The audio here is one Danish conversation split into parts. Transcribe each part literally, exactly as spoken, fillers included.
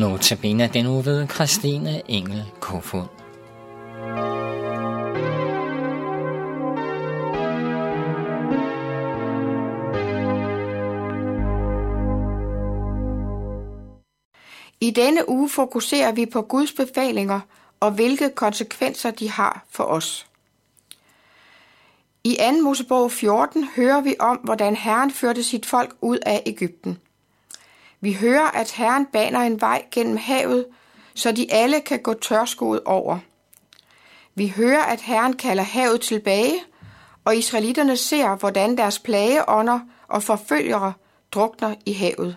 Notabene den uge ved Kristine Engel Kofod. I denne uge fokuserer vi på Guds befalinger og hvilke konsekvenser de har for os. I Anmos bog fjorten hører vi om, hvordan Herren førte sit folk ud af Egypten. Vi hører, at Herren baner en vej gennem havet, så de alle kan gå tørskoet over. Vi hører, at Herren kalder havet tilbage, og israelitterne ser, hvordan deres plageånder og forfølgere drukner i havet.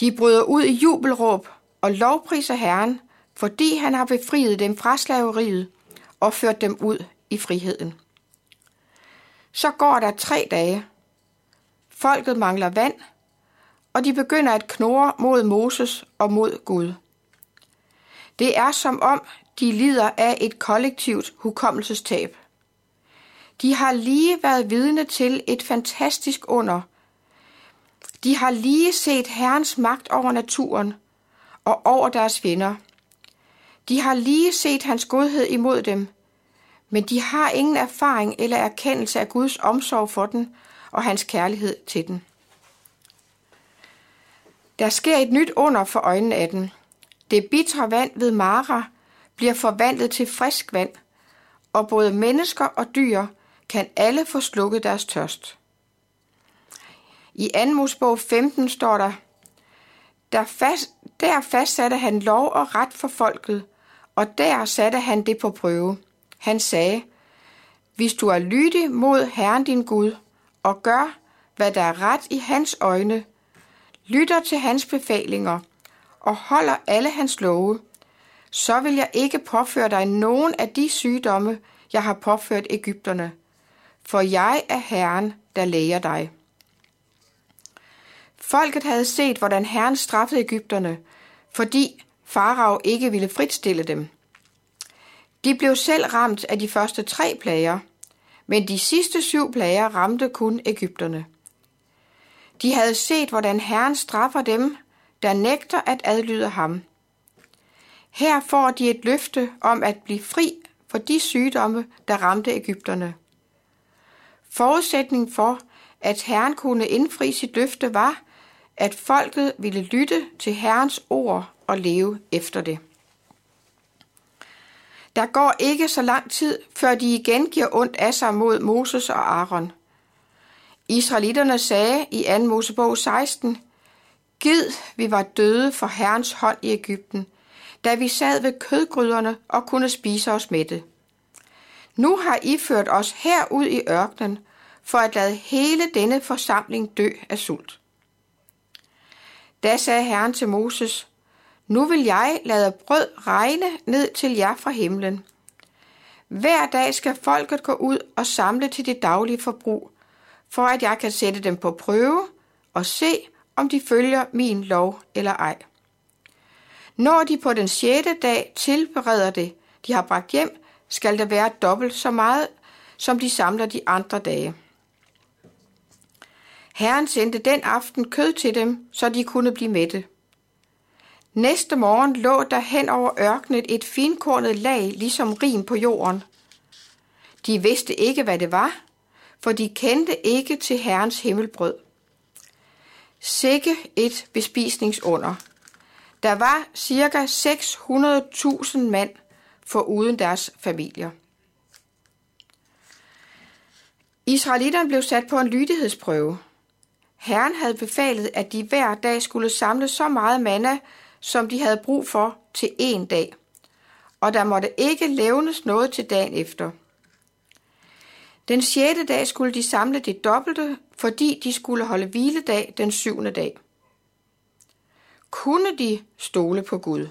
De bryder ud i jubelråb og lovpriser Herren, fordi han har befriet dem fra slaveriet og ført dem ud i friheden. Så går der tre dage. Folket mangler vand, og de begynder at knurre mod Moses og mod Gud. Det er som om, de lider af et kollektivt hukommelsestab. De har lige været vidne til et fantastisk under. De har lige set Herrens magt over naturen og over deres fjender. De har lige set hans godhed imod dem, men de har ingen erfaring eller erkendelse af Guds omsorg for den og hans kærlighed til den. Der sker et nyt under for øjnene af den. Det bitre vand ved Mara bliver forvandlet til frisk vand, og både mennesker og dyr kan alle få slukket deres tørst. I Anmos bog femten står der, der, fast, der fastsatte han lov og ret for folket, og der satte han det på prøve. Han sagde, hvis du er lydig mod Herren din Gud, og gør, hvad der er ret i hans øjne, lytter til hans befalinger og holder alle hans love, så vil jeg ikke påføre dig nogen af de sygdomme, jeg har påført Egypterne, for jeg er Herren, der læger dig. Folket havde set, hvordan Herren straffede Egypterne, fordi Farao ikke ville fritstille dem. De blev selv ramt af de første tre plager, men de sidste syv plager ramte kun Egypterne. De havde set, hvordan Herren straffer dem, der nægter at adlyde ham. Her får de et løfte om at blive fri for de sygdomme, der ramte Egypterne. Forudsætningen for, at Herren kunne indfri sit løfte, var, at folket ville lytte til Herrens ord og leve efter det. Der går ikke så lang tid, før de igen giver ondt af sig mod Moses og Aaron. Israelitterne sagde i anden Mosebog seksten, gid vi var døde for Herrens hånd i Egypten, da vi sad ved kødgryderne og kunne spise os mætte. Nu har I ført os herud i ørkenen, for at lade hele denne forsamling dø af sult. Da sagde Herren til Moses, nu vil jeg lade brød regne ned til jer fra himlen. Hver dag skal folket gå ud og samle til det daglige forbrug, for at jeg kan sætte dem på prøve og se, om de følger min lov eller ej. Når de på den sjette dag tilbereder det, de har bragt hjem, skal der være dobbelt så meget, som de samler de andre dage. Herren sendte den aften kød til dem, så de kunne blive mætte. Næste morgen lå der hen over ørkenet et finkornet lag, ligesom rim på jorden. De vidste ikke, hvad det var, for de kendte ikke til Herrens himmelbrød. Sikke et bespisningsunder. Der var ca. seks hundrede tusind mand foruden deres familier. Israelitterne blev sat på en lydighedsprøve. Herren havde befalet, at de hver dag skulle samle så meget manna, som de havde brug for til én dag, og der måtte ikke levnes noget til dagen efter. Den sjette dag skulle de samle det dobbelte, fordi de skulle holde hviledag den syvende dag. Kunne de stole på Gud?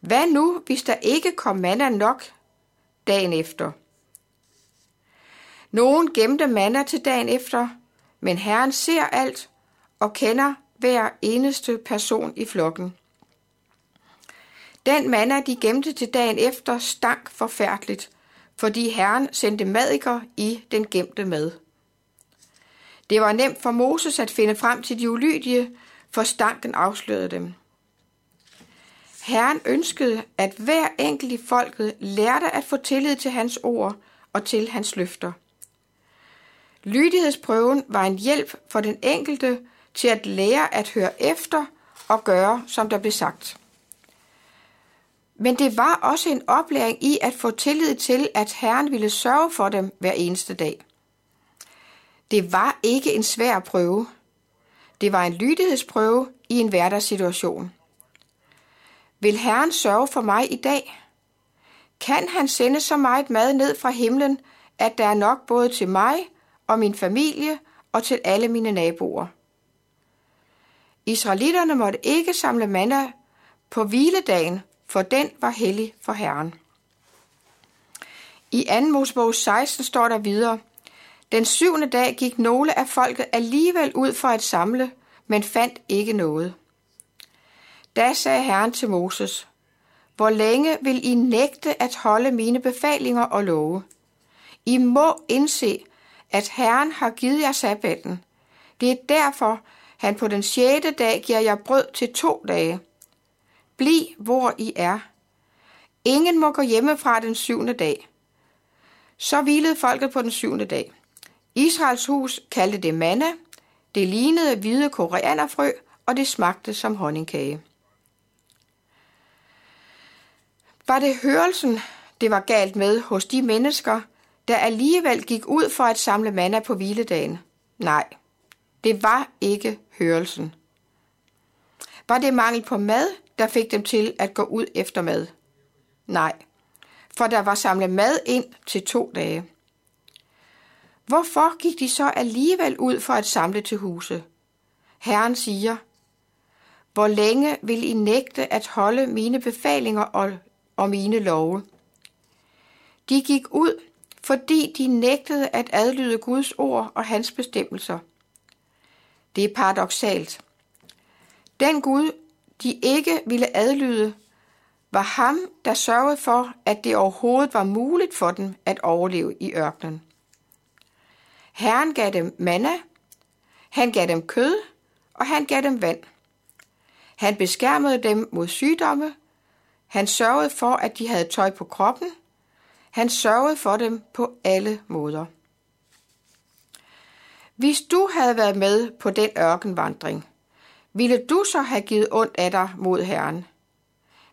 Hvad nu, hvis der ikke kom manna nok dagen efter? Nogen gemte manna til dagen efter, men Herren ser alt og kender hver eneste person i flokken. Den manna, de gemte til dagen efter, stank forfærdeligt, fordi Herren sendte maddiker i den gemte mad. Det var nemt for Moses at finde frem til de ulydige, for stanken afslørede dem. Herren ønskede, at hver enkelt i folket lærte at få tillid til hans ord og til hans løfter. Lydighedsprøven var en hjælp for den enkelte til at lære at høre efter og gøre, som der blev sagt. Men det var også en oplæring i at få tillid til, at Herren ville sørge for dem hver eneste dag. Det var ikke en svær prøve. Det var en lydighedsprøve i en hverdagssituation. Vil Herren sørge for mig i dag? Kan han sende så meget mad ned fra himlen, at der er nok både til mig og min familie og til alle mine naboer? Israelitterne måtte ikke samle manna på hviledagen, for den var hellig for Herren. I Anmos bog seksten står der videre: Den syvende dag gik nogle af folket alligevel ud for at samle, men fandt ikke noget. Da sagde Herren til Moses: Hvor længe vil I nægte at holde mine befalinger og love? I må indse, at Herren har givet jer sabbaten. Det er derfor, han på den sjette dag giver jer brød til to dage. Bliv, hvor I er. Ingen må gå hjemmefra den syvende dag. Så hvilede folket på den syvende dag. Israels hus kaldte det manna, det lignede hvide korianderfrø, og det smagte som honningkage. Var det hørelsen, det var galt med hos de mennesker, der alligevel gik ud for at samle manna på hviledagen? Nej, det var ikke hørelsen. Var det mangel på mad, der fik dem til at gå ud efter mad? Nej, for der var samlet mad ind til to dage. Hvorfor gik de så alligevel ud for at samle til huse? Herren siger: Hvor længe vil I nægte at holde mine befalinger og, og mine love? De gik ud, fordi de nægtede at adlyde Guds ord og hans bestemmelser. Det er paradoksalt. Den Gud, de ikke ville adlyde, var ham, der sørgede for, at det overhovedet var muligt for dem at overleve i ørkenen. Herren gav dem manna, han gav dem kød, og han gav dem vand. Han beskærmede dem mod sygdomme, han sørgede for, at de havde tøj på kroppen, han sørgede for dem på alle måder. Hvis du havde været med på den ørkenvandring, ville du så have givet ondt af dig mod Herren?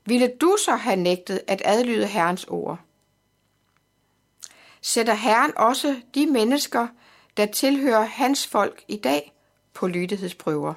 Ville du så have nægtet at adlyde Herrens ord? Sætter Herren også de mennesker, der tilhører hans folk i dag, på lydighedsprøver?